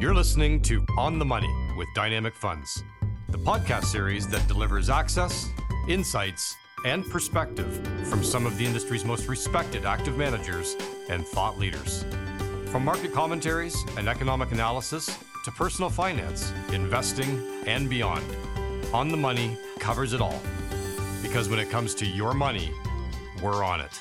You're listening to On the Money with Dynamic Funds, the podcast series that delivers access, insights, and perspective from some of the industry's most respected active managers and thought leaders. From market commentaries and economic analysis to personal finance, investing, and beyond, On the Money covers it all. Because when it comes to your money, we're on it.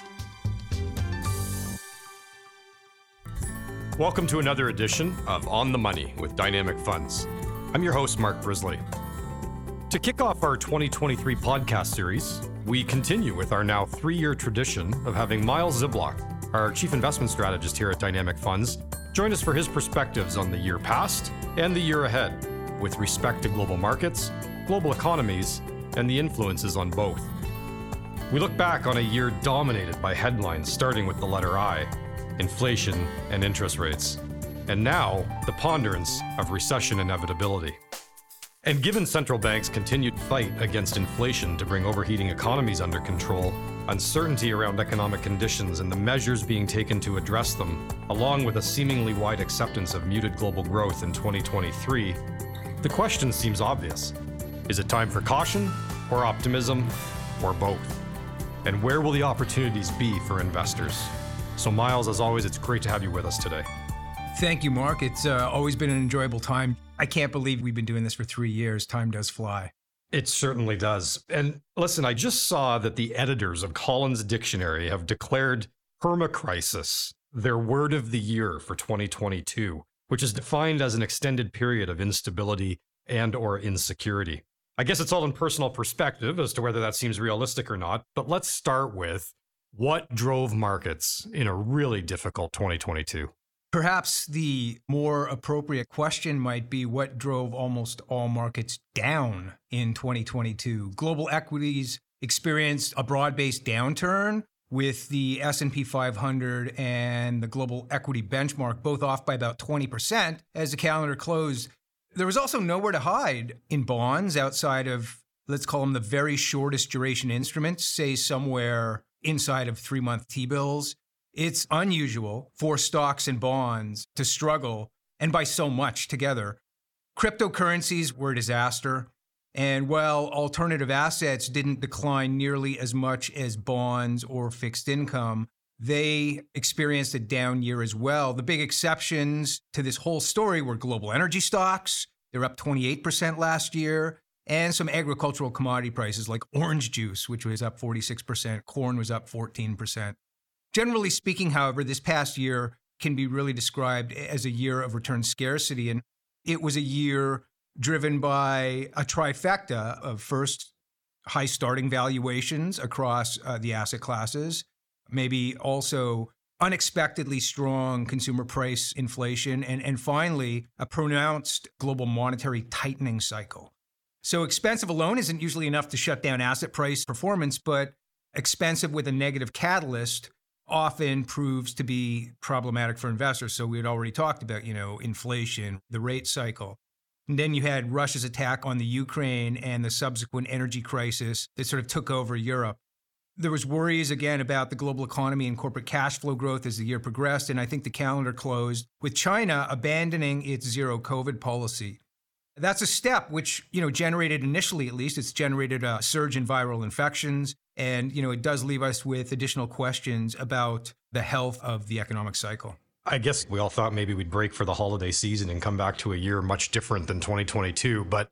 Welcome to another edition of On the Money with Dynamic Funds. I'm your host, Mark Brisley. To kick off our 2023 podcast series, we continue with our now three-year tradition of having Miles Ziblok, our Chief Investment Strategist here at Dynamic Funds, join us for his perspectives on the year past and the year ahead with respect to global markets, global economies, and the influences on both. We look back on a year dominated by headlines starting with the letter I, inflation, and interest rates. And now, the ponderance of recession inevitability. And given central banks' continued fight against inflation to bring overheating economies under control, uncertainty around economic conditions and the measures being taken to address them, along with a seemingly wide acceptance of muted global growth in 2023, the question seems obvious. Is it time for caution, or optimism, or both? And where will the opportunities be for investors? So Miles, as always, it's great to have you with us today. Thank you, Mark. It's always been an enjoyable time. I can't believe we've been doing this for 3 years. Time does fly. It certainly does. And listen, I just saw that the editors of Collins Dictionary have declared hermacrisis their word of the year for 2022, which is defined as an extended period of instability and or insecurity. I guess it's all in personal perspective as to whether that seems realistic or not, but let's start with what drove markets in a really difficult 2022? Perhaps the more appropriate question might be what drove almost all markets down in 2022. Global equities experienced a broad-based downturn with the S&P 500 and the global equity benchmark both off by about 20% as the calendar closed. There was also nowhere to hide in bonds outside of, let's call them the very shortest duration instruments, say somewhere inside of 3-month T-bills. It's unusual for stocks and bonds to struggle, and by so much together. Cryptocurrencies were a disaster, and while alternative assets didn't decline nearly as much as bonds or fixed income, they experienced a down year as well. The big exceptions to this whole story were global energy stocks. They're up 28% last year. And some agricultural commodity prices like orange juice, which was up 46%, corn was up 14%. Generally speaking, however, this past year can be really described as a year of return scarcity. And it was a year driven by a trifecta of first, high starting valuations across the asset classes, maybe also unexpectedly strong consumer price inflation, and finally, a pronounced global monetary tightening cycle. So expensive alone isn't usually enough to shut down asset price performance, but expensive with a negative catalyst often proves to be problematic for investors. So we had already talked about, inflation, the rate cycle. And then you had Russia's attack on the Ukraine and the subsequent energy crisis that sort of took over Europe. There was worries, again, about the global economy and corporate cash flow growth as the year progressed. And I think the calendar closed with China abandoning its zero COVID policy. That's a step which, generated initially, at least, it's generated a surge in viral infections. And, it does leave us with additional questions about the health of the economic cycle. I guess we all thought maybe we'd break for the holiday season and come back to a year much different than 2022. But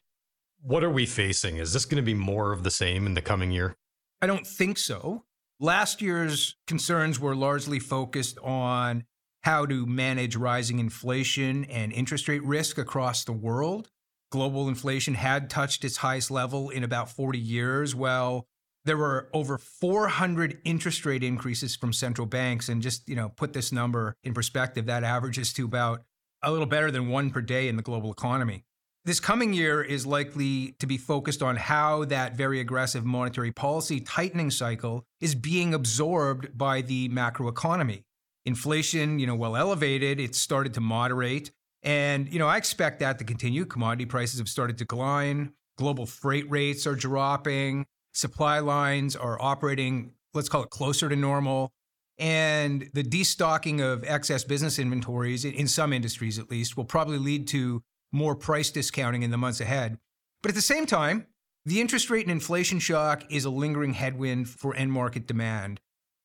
what are we facing? Is this going to be more of the same in the coming year? I don't think so. Last year's concerns were largely focused on how to manage rising inflation and interest rate risk across the world. Global inflation had touched its highest level in about 40 years. Well, there were over 400 interest rate increases from central banks. And just, put this number in perspective, that averages to about a little better than one per day in the global economy. This coming year is likely to be focused on how that very aggressive monetary policy tightening cycle is being absorbed by the macroeconomy. Inflation, while elevated, it's started to moderate. And, I expect that to continue. Commodity prices have started to decline. Global freight rates are dropping. Supply lines are operating, let's call it closer to normal. And the destocking of excess business inventories, in some industries at least, will probably lead to more price discounting in the months ahead. But at the same time, the interest rate and inflation shock is a lingering headwind for end market demand.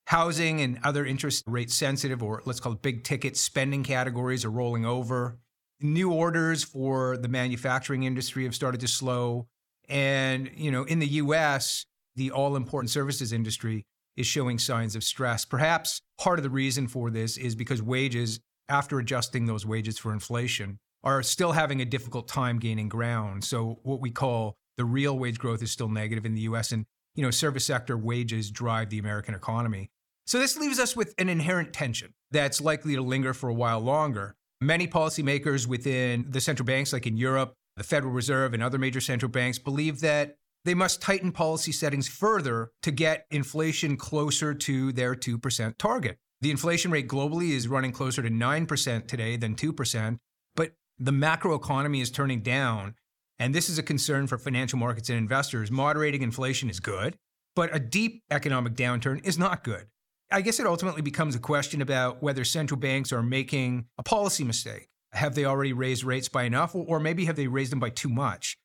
Housing and other interest rate sensitive, or let's call it big ticket spending categories, are rolling over. New orders for the manufacturing industry have started to slow. And, you know, in the US, the all important services industry is showing signs of stress. Perhaps part of the reason for this is because wages, after adjusting those wages for inflation, are still having a difficult time gaining ground. So what we call the real wage growth is still negative in the US, and, you know, service sector wages drive the American economy. So this leaves us with an inherent tension that's likely to linger for a while longer. Many policymakers within the central banks, like in Europe, the Federal Reserve and other major central banks, believe that they must tighten policy settings further to get inflation closer to their 2% target. The inflation rate globally is running closer to 9% today than 2%, but the macroeconomy is turning down, and this is a concern for financial markets and investors. Moderating inflation is good, but a deep economic downturn is not good. I guess it ultimately becomes a question about whether central banks are making a policy mistake. Have they already raised rates by enough, or maybe have they raised them by too much?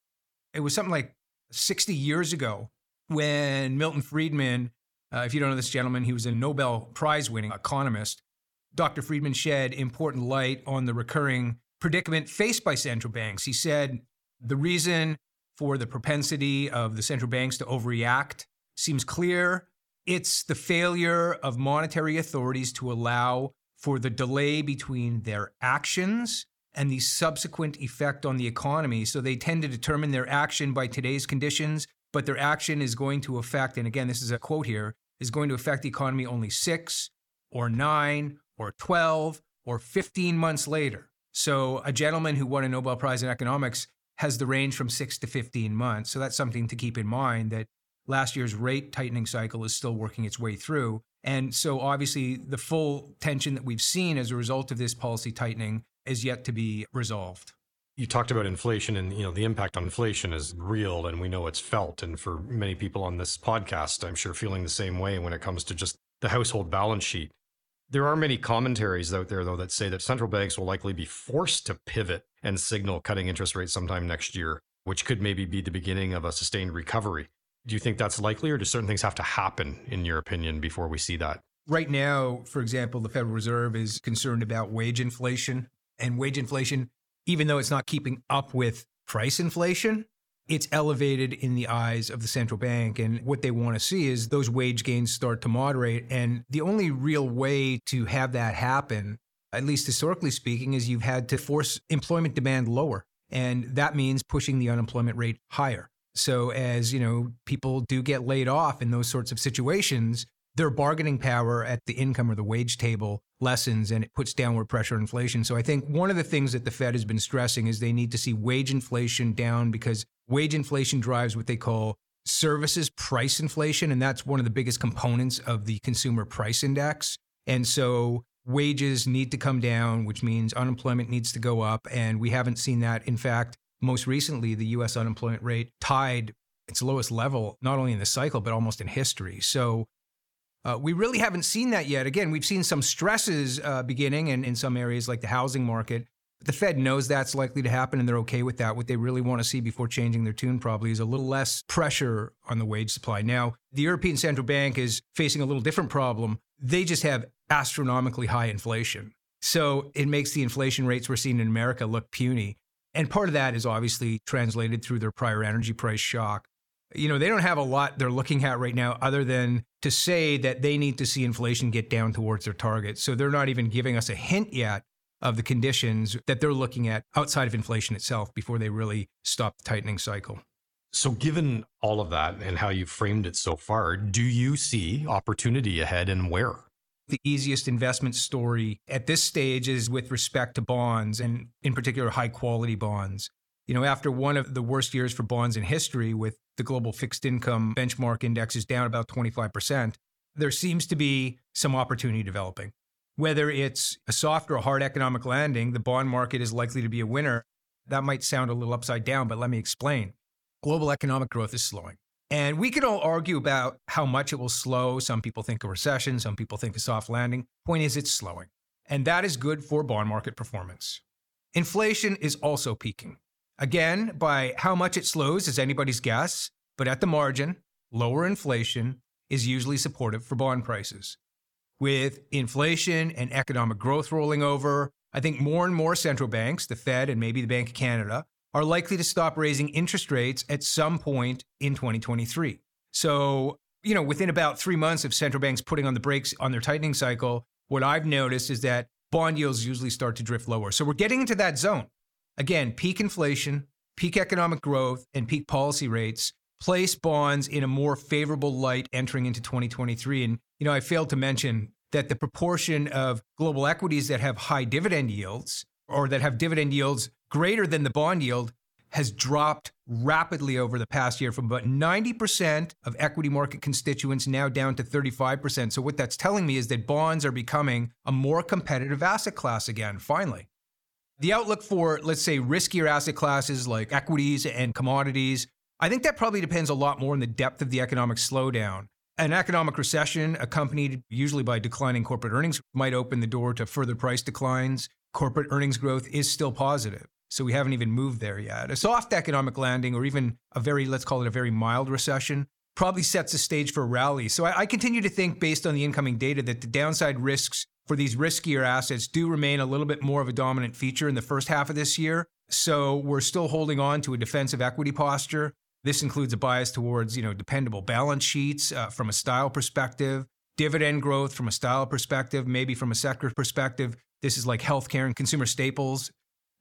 It was something like 60 years ago when Milton Friedman, if you don't know this gentleman, he was a Nobel Prize-winning economist. Dr. Friedman shed important light on the recurring predicament faced by central banks. He said, the reason for the propensity of the central banks to overreact seems clear. It's the failure of monetary authorities to allow for the delay between their actions and the subsequent effect on the economy. So they tend to determine their action by today's conditions, but their action is going to affect, and again, this is a quote here, is going to affect the economy only 6 or 9 or 12 or 15 months later. So a gentleman who won a Nobel Prize in economics has the range from 6 to 15 months. So that's something to keep in mind, that last year's rate tightening cycle is still working its way through. And so obviously the full tension that we've seen as a result of this policy tightening is yet to be resolved. You talked about inflation, and, you know, the impact on inflation is real, and we know it's felt. And for many people on this podcast, I'm sure feeling the same way when it comes to just the household balance sheet. There are many commentaries out there, though, that say that central banks will likely be forced to pivot and signal cutting interest rates sometime next year, which could maybe be the beginning of a sustained recovery. Do you think that's likely, or do certain things have to happen, in your opinion, before we see that? Right now, for example, the Federal Reserve is concerned about wage inflation. And wage inflation, even though it's not keeping up with price inflation, it's elevated in the eyes of the central bank. And what they want to see is those wage gains start to moderate. And the only real way to have that happen, at least historically speaking, is you've had to force employment demand lower. And that means pushing the unemployment rate higher. So as, you know, people do get laid off in those sorts of situations, their bargaining power at the income or the wage table lessens, and it puts downward pressure on inflation. So I think one of the things that the Fed has been stressing is they need to see wage inflation down, because wage inflation drives what they call services price inflation, and that's one of the biggest components of the consumer price index. And so wages need to come down, which means unemployment needs to go up, and we haven't seen that. In fact, most recently, the U.S. unemployment rate tied its lowest level, not only in the cycle, but almost in history. So we really haven't seen that yet. Again, we've seen some stresses beginning in some areas like the housing market. But the Fed knows that's likely to happen, and they're okay with that. What they really want to see before changing their tune probably is a little less pressure on the wage supply. Now, the European Central Bank is facing a little different problem. They just have astronomically high inflation. So it makes the inflation rates we're seeing in America look puny. And part of that is obviously translated through their prior energy price shock. You know, they don't have a lot they're looking at right now other than to say that they need to see inflation get down towards their target. So they're not even giving us a hint yet of the conditions that they're looking at outside of inflation itself before they really stop the tightening cycle. So given all of that and how you've framed it so far, do you see opportunity ahead, and where? The easiest investment story at this stage is with respect to bonds, and in particular, high quality bonds. You know, after one of the worst years for bonds in history, with the global fixed income benchmark index is down about 25%, there seems to be some opportunity developing. Whether it's a soft or a hard economic landing, the bond market is likely to be a winner. That might sound a little upside down, but let me explain. Global economic growth is slowing. And we can all argue about how much it will slow. Some people think a recession, some people think a soft landing. Point is, it's slowing. And that is good for bond market performance. Inflation is also peaking. Again, by how much it slows is anybody's guess, but at the margin, lower inflation is usually supportive for bond prices. With inflation and economic growth rolling over, I think more and more central banks, the Fed and maybe the Bank of Canada, are likely to stop raising interest rates at some point in 2023. So, within about 3 months of central banks putting on the brakes on their tightening cycle, what I've noticed is that bond yields usually start to drift lower. So we're getting into that zone. Again, peak inflation, peak economic growth, and peak policy rates place bonds in a more favorable light entering into 2023. And, I failed to mention that the proportion of global equities that have high dividend yields or that have dividend yields greater than the bond yield has dropped rapidly over the past year from about 90% of equity market constituents now down to 35%. So what that's telling me is that bonds are becoming a more competitive asset class again, finally. The outlook for, let's say, riskier asset classes like equities and commodities, I think that probably depends a lot more on the depth of the economic slowdown. An economic recession, accompanied usually by declining corporate earnings, might open the door to further price declines. Corporate earnings growth is still positive, so we haven't even moved there yet. A soft economic landing, or even a very mild recession, probably sets the stage for a rally. So I continue to think, based on the incoming data, that the downside risks for these riskier assets do remain a little bit more of a dominant feature in the first half of this year. So we're still holding on to a defensive equity posture. This includes a bias towards, dependable balance sheets from a style perspective, dividend growth from a style perspective, maybe from a sector perspective. This is like healthcare and consumer staples.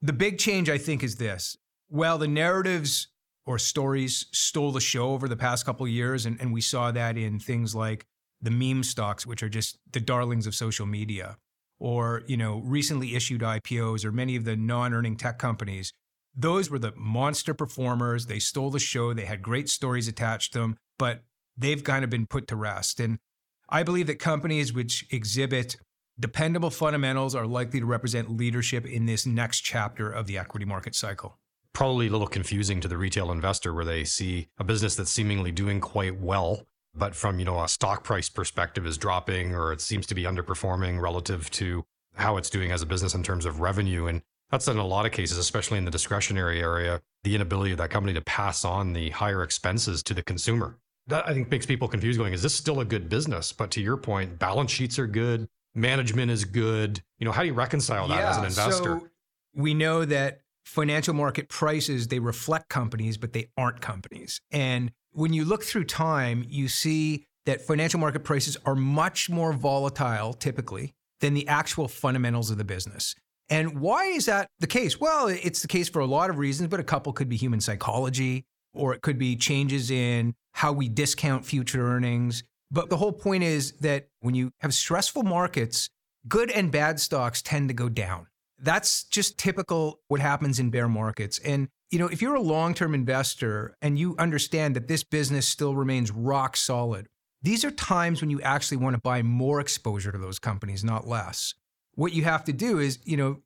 The big change, I think, is this. While the narratives or stories stole the show over the past couple of years, and we saw that in things like the meme stocks, which are just the darlings of social media, or, recently issued IPOs, or many of the non-earning tech companies. Those were the monster performers. They stole the show. They had great stories attached to them, but they've kind of been put to rest. And I believe that companies which exhibit dependable fundamentals are likely to represent leadership in this next chapter of the equity market cycle. Probably a little confusing to the retail investor, where they see a business that's seemingly doing quite well, but from, a stock price perspective is dropping, or it seems to be underperforming relative to how it's doing as a business in terms of revenue. And that's in a lot of cases, especially in the discretionary area, the inability of that company to pass on the higher expenses to the consumer. That, I think, makes people confused, going, is this still a good business? But to your point, balance sheets are good, management is good. How do you reconcile that as an investor? So we know that financial market prices, they reflect companies, but they aren't companies. And when you look through time, you see that financial market prices are much more volatile, typically, than the actual fundamentals of the business. And why is that the case? Well, it's the case for a lot of reasons, but a couple could be human psychology, or it could be changes in how we discount future earnings. But the whole point is that when you have stressful markets, good and bad stocks tend to go down. That's just typical what happens in bear markets. And, if you're a long-term investor and you understand that this business still remains rock solid, these are times when you actually want to buy more exposure to those companies, not less. What you have to do is,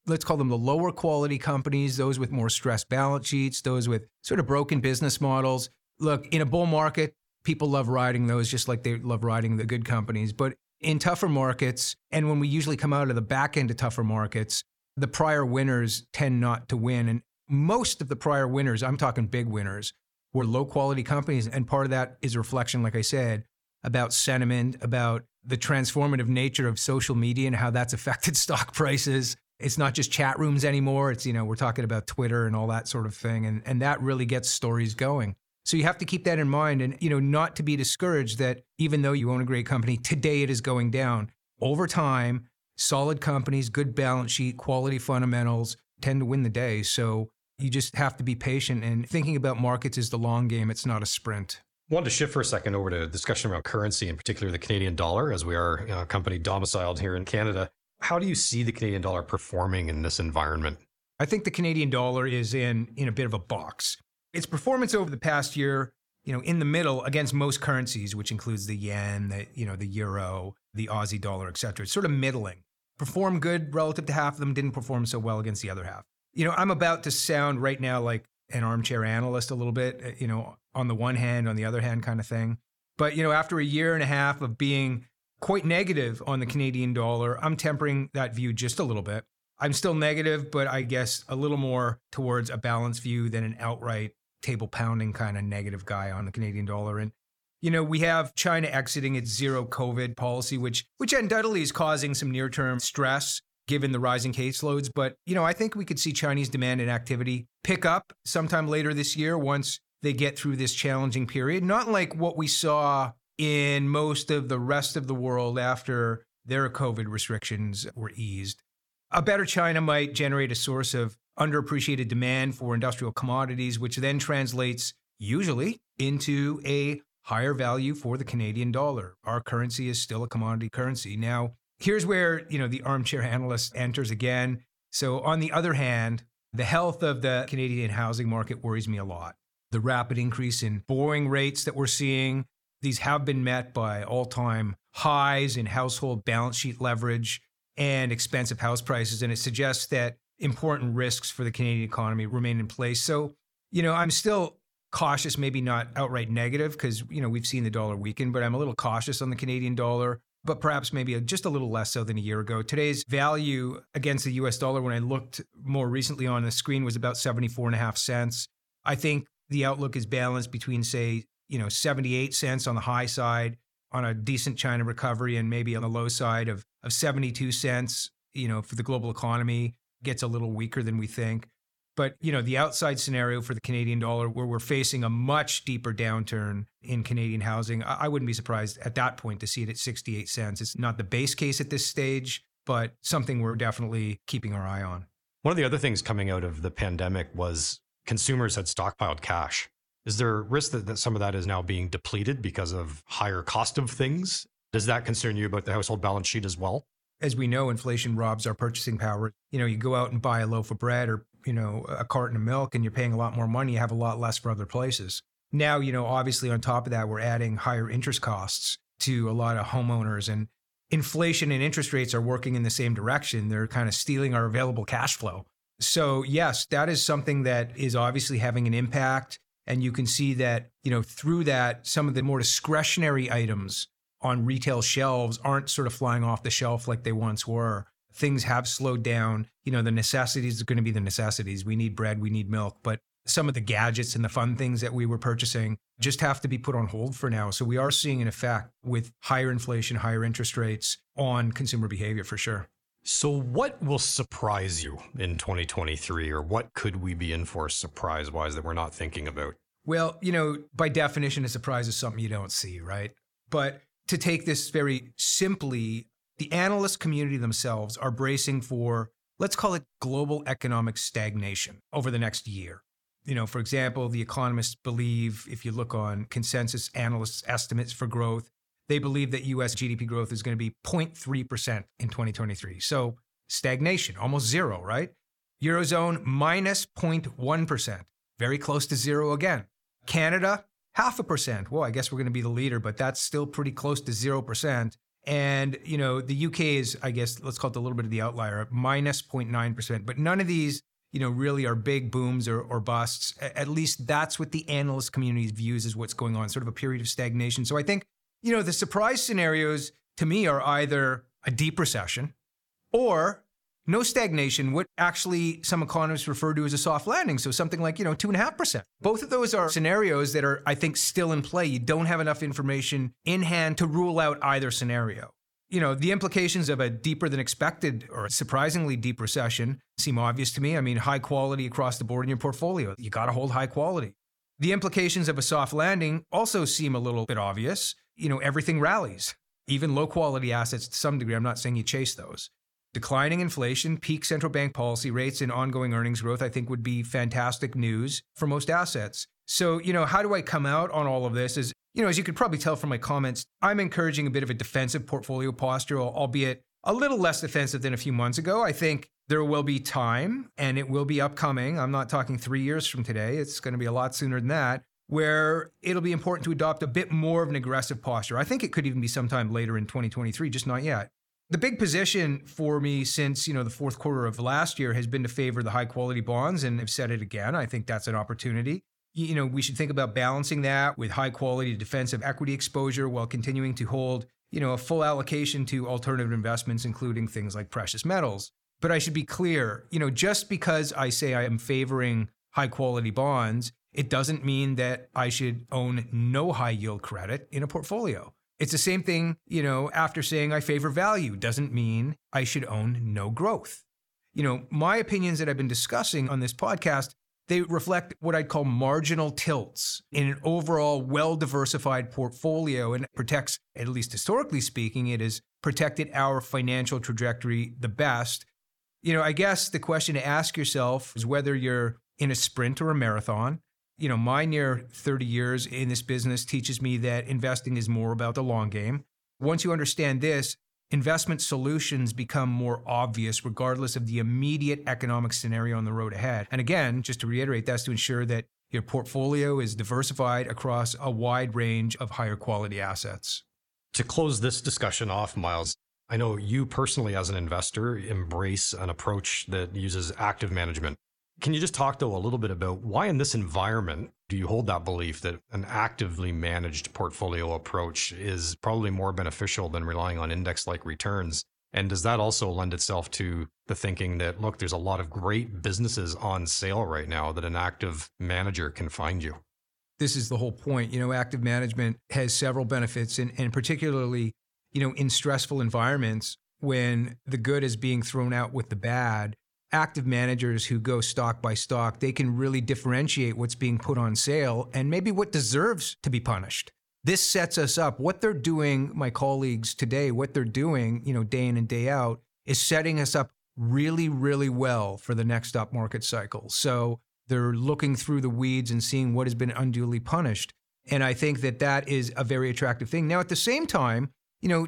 let's call them the lower quality companies, those with more stressed balance sheets, those with sort of broken business models. Look, in a bull market, people love riding those just like they love riding the good companies. But in tougher markets, and when we usually come out of the back end of tougher markets, the prior winners tend not to win. And most of the prior winners, I'm talking big winners, were low quality companies. And part of that is a reflection, like I said, about sentiment, about the transformative nature of social media and how that's affected stock prices. It's not just chat rooms anymore. It's, we're talking about Twitter and all that sort of thing. And that really gets stories going. So you have to keep that in mind and, not to be discouraged that even though you own a great company, today it is going down. Over time, solid companies, good balance sheet, quality fundamentals tend to win the day. So you just have to be patient, and thinking about markets is the long game. It's not a sprint. I wanted to shift for a second over to a discussion around currency, in particular the Canadian dollar, as we are a company domiciled here in Canada. How do you see the Canadian dollar performing in this environment? I think the Canadian dollar is in a bit of a box. Its performance over the past year, in the middle against most currencies, which includes the yen, the euro, the Aussie dollar, et cetera. It's sort of middling. Performed good relative to half of them, didn't perform so well against the other half. I'm about to sound right now like an armchair analyst a little bit, you know, on the one hand, on the other hand kind of thing. But, you know, after a year and a half of being quite negative on the Canadian dollar, I'm tempering that view just a little bit. I'm still negative, but I guess a little more towards a balanced view than an outright table pounding kind of negative guy on the Canadian dollar. And, you know, we have China exiting its zero COVID policy, which undoubtedly is causing some near-term stress given the rising caseloads. But, you know, I think we could see Chinese demand and activity pick up sometime later this year once they get through this challenging period. Not like what we saw in most of the rest of the world after their COVID restrictions were eased. A better China might generate a source of underappreciated demand for industrial commodities, which then translates usually into a higher value for the Canadian dollar. Our currency is still a commodity currency. Now, here's where, you know, the armchair analyst enters again. So on the other hand, the health of the Canadian housing market worries me a lot. The rapid increase in borrowing rates that we're seeing, these have been met by all-time highs in household balance sheet leverage and expensive house prices. And it suggests that important risks for the Canadian economy remain in place. So, you know, I'm still cautious, maybe not outright negative because, you know, we've seen the dollar weaken, but I'm a little cautious on the Canadian dollar, but perhaps maybe just a little less so than a year ago. Today's value against the US dollar, when I looked more recently on the screen, was about 74.5 cents. I think the outlook is balanced between, say, you know, 78 cents on the high side on a decent China recovery and maybe on the low side of 72 cents, you know, for the global economy. Gets a little weaker than we think. But, you know, the outside scenario for the Canadian dollar where we're facing a much deeper downturn in Canadian housing, I wouldn't be surprised at that point to see it at 68 cents. It's not the base case at this stage, but something we're definitely keeping our eye on. One of the other things coming out of the pandemic was consumers had stockpiled cash. Is there a risk that some of that is now being depleted because of higher cost of things? Does that concern you about the household balance sheet as well? As we know, inflation robs our purchasing power. You know, you go out and buy a loaf of bread or, you know, a carton of milk and you're paying a lot more money. You have a lot less for other places. Now, you know, obviously on top of that, we're adding higher interest costs to a lot of homeowners, and inflation and interest rates are working in the same direction. They're kind of stealing our available cash flow. So yes, that is something that is obviously having an impact. And you can see that, you know, through that, some of the more discretionary items on retail shelves aren't sort of flying off the shelf like they once were. Things have slowed down. You know, the necessities are going to be the necessities. We need bread, we need milk. But some of the gadgets and the fun things that we were purchasing just have to be put on hold for now. So we are seeing an effect with higher inflation, higher interest rates on consumer behavior for sure. So what will surprise you in 2023, or what could we be in for surprise-wise that we're not thinking about? Well, you know, by definition, a surprise is something you don't see, right? But to take this very simply, the analyst community themselves are bracing for, let's call it global economic stagnation over the next year. You know, for example, the economists believe, if you look on consensus analysts' estimates for growth, they believe that U.S. GDP growth is going to be 0.3% in 2023. So stagnation, almost zero, right? Eurozone, minus 0.1%, very close to zero again. Canada, 0.5%. Well, I guess we're going to be the leader, but that's still pretty close to 0%. And, you know, the UK is, I guess, let's call it a little bit of the outlier, minus 0.9%. But none of these, you know, really are big booms or busts. At least that's what the analyst community views as what's going on, sort of a period of stagnation. So I think, you know, the surprise scenarios to me are either a deep recession or no stagnation, what actually some economists refer to as a soft landing. So something like, you know, 2.5%. Both of those are scenarios that are, I think, still in play. You don't have enough information in hand to rule out either scenario. You know, the implications of a deeper than expected or surprisingly deep recession seem obvious to me. I mean, high quality across the board in your portfolio. You got to hold high quality. The implications of a soft landing also seem a little bit obvious. You know, everything rallies, even low quality assets to some degree. I'm not saying you chase those. Declining inflation, peak central bank policy rates, and ongoing earnings growth, I think, would be fantastic news for most assets. So, you know, how do I come out on all of this? Is, you know, as you could probably tell from my comments, I'm encouraging a bit of a defensive portfolio posture, albeit a little less defensive than a few months ago. I think there will be time, and it will be upcoming. I'm not talking 3 years from today. It's going to be a lot sooner than that, where it'll be important to adopt a bit more of an aggressive posture. I think it could even be sometime later in 2023, just not yet. The big position for me since, the fourth quarter of last year has been to favor the high quality bonds. And I've said it again, I think that's an opportunity. We should think about balancing that with high quality defensive equity exposure while continuing to hold, a full allocation to alternative investments, including things like precious metals. But I should be clear, just because I say I am favoring high quality bonds, it doesn't mean that I should own no high yield credit in a portfolio. It's the same thing, after saying I favor value doesn't mean I should own no growth. My opinions that I've been discussing on this podcast, they reflect what I'd call marginal tilts in an overall well-diversified portfolio, and protects, at least historically speaking, it has protected our financial trajectory the best. I guess the question to ask yourself is whether you're in a sprint or a marathon. My near 30 years in this business teaches me that investing is more about the long game. Once you understand this, investment solutions become more obvious regardless of the immediate economic scenario on the road ahead. And again, just to reiterate, that's to ensure that your portfolio is diversified across a wide range of higher quality assets. To close this discussion off, Miles, I know you personally as an investor embrace an approach that uses active management. Can you just talk, though, a little bit about why in this environment do you hold that belief that an actively managed portfolio approach is probably more beneficial than relying on index-like returns? And does that also lend itself to the thinking that, look, there's a lot of great businesses on sale right now that an active manager can find you? This is the whole point. Active management has several benefits, and particularly, in stressful environments when the good is being thrown out with the bad. Active managers who go stock by stock, they can really differentiate what's being put on sale and maybe what deserves to be punished. This sets us up. What they're doing, my colleagues today, what they're doing, day in and day out, is setting us up really, really well for the next up market cycle. So they're looking through the weeds and seeing what has been unduly punished. And I think that is a very attractive thing. Now, at the same time,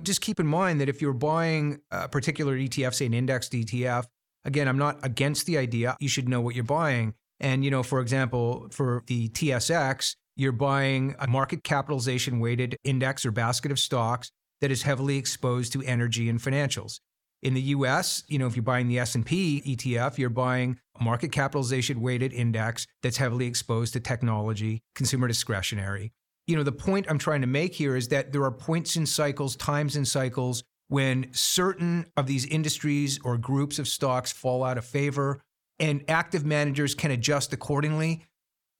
just keep in mind that if you're buying a particular ETF, say an indexed ETF, again, I'm not against the idea. You should know what you're buying. And, for example, for the TSX, you're buying a market capitalization weighted index or basket of stocks that is heavily exposed to energy and financials. In the US, if you're buying the S&P ETF, you're buying a market capitalization weighted index that's heavily exposed to technology, consumer discretionary. The point I'm trying to make here is that there are points in cycles, times in cycles, when certain of these industries or groups of stocks fall out of favor, and active managers can adjust accordingly.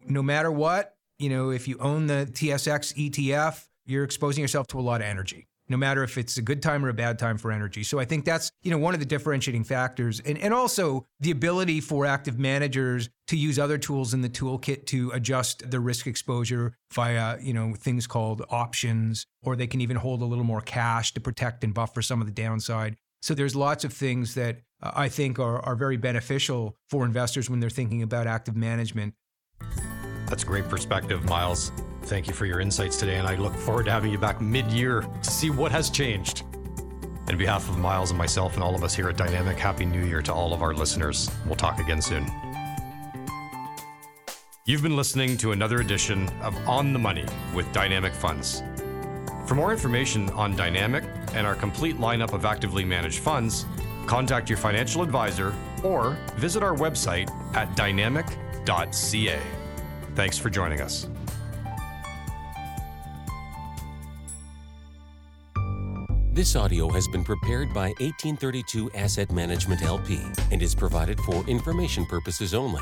No matter what, if you own the TSX ETF, you're exposing yourself to a lot of energy, no matter if it's a good time or a bad time for energy. So I think that's, one of the differentiating factors, and also the ability for active managers to use other tools in the toolkit to adjust their risk exposure via, things called options, or they can even hold a little more cash to protect and buffer some of the downside. So there's lots of things that I think are very beneficial for investors when they're thinking about active management. That's great perspective, Miles. Thank you for your insights today, and I look forward to having you back mid-year to see what has changed. On behalf of Miles and myself and all of us here at Dynamic, Happy New Year to all of our listeners. We'll talk again soon. You've been listening to another edition of On the Money with Dynamic Funds. For more information on Dynamic and our complete lineup of actively managed funds, contact your financial advisor or visit our website at dynamic.ca. Thanks for joining us. This audio has been prepared by 1832 Asset Management LP and is provided for information purposes only.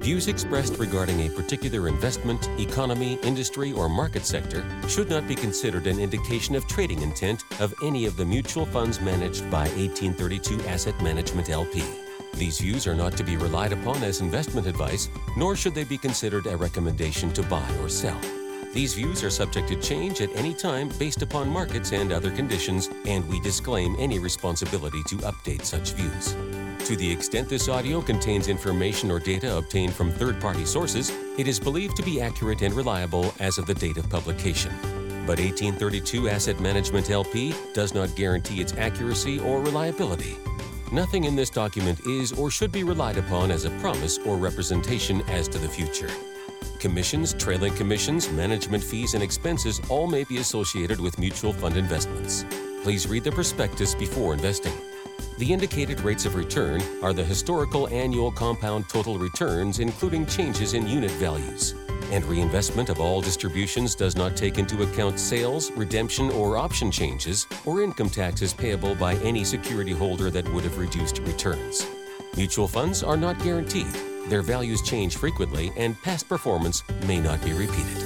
Views expressed regarding a particular investment, economy, industry, or market sector should not be considered an indication of trading intent of any of the mutual funds managed by 1832 Asset Management LP. These views are not to be relied upon as investment advice, nor should they be considered a recommendation to buy or sell. These views are subject to change at any time based upon markets and other conditions, and we disclaim any responsibility to update such views. To the extent this audio contains information or data obtained from third-party sources, it is believed to be accurate and reliable as of the date of publication. But 1832 Asset Management LP does not guarantee its accuracy or reliability. Nothing in this document is or should be relied upon as a promise or representation as to the future. Commissions, trailing commissions, management fees, and expenses all may be associated with mutual fund investments. Please read the prospectus before investing. The indicated rates of return are the historical annual compound total returns, including changes in unit values. And reinvestment of all distributions does not take into account sales, redemption, or option changes, or income taxes payable by any security holder that would have reduced returns. Mutual funds are not guaranteed. Their values change frequently, and past performance may not be repeated.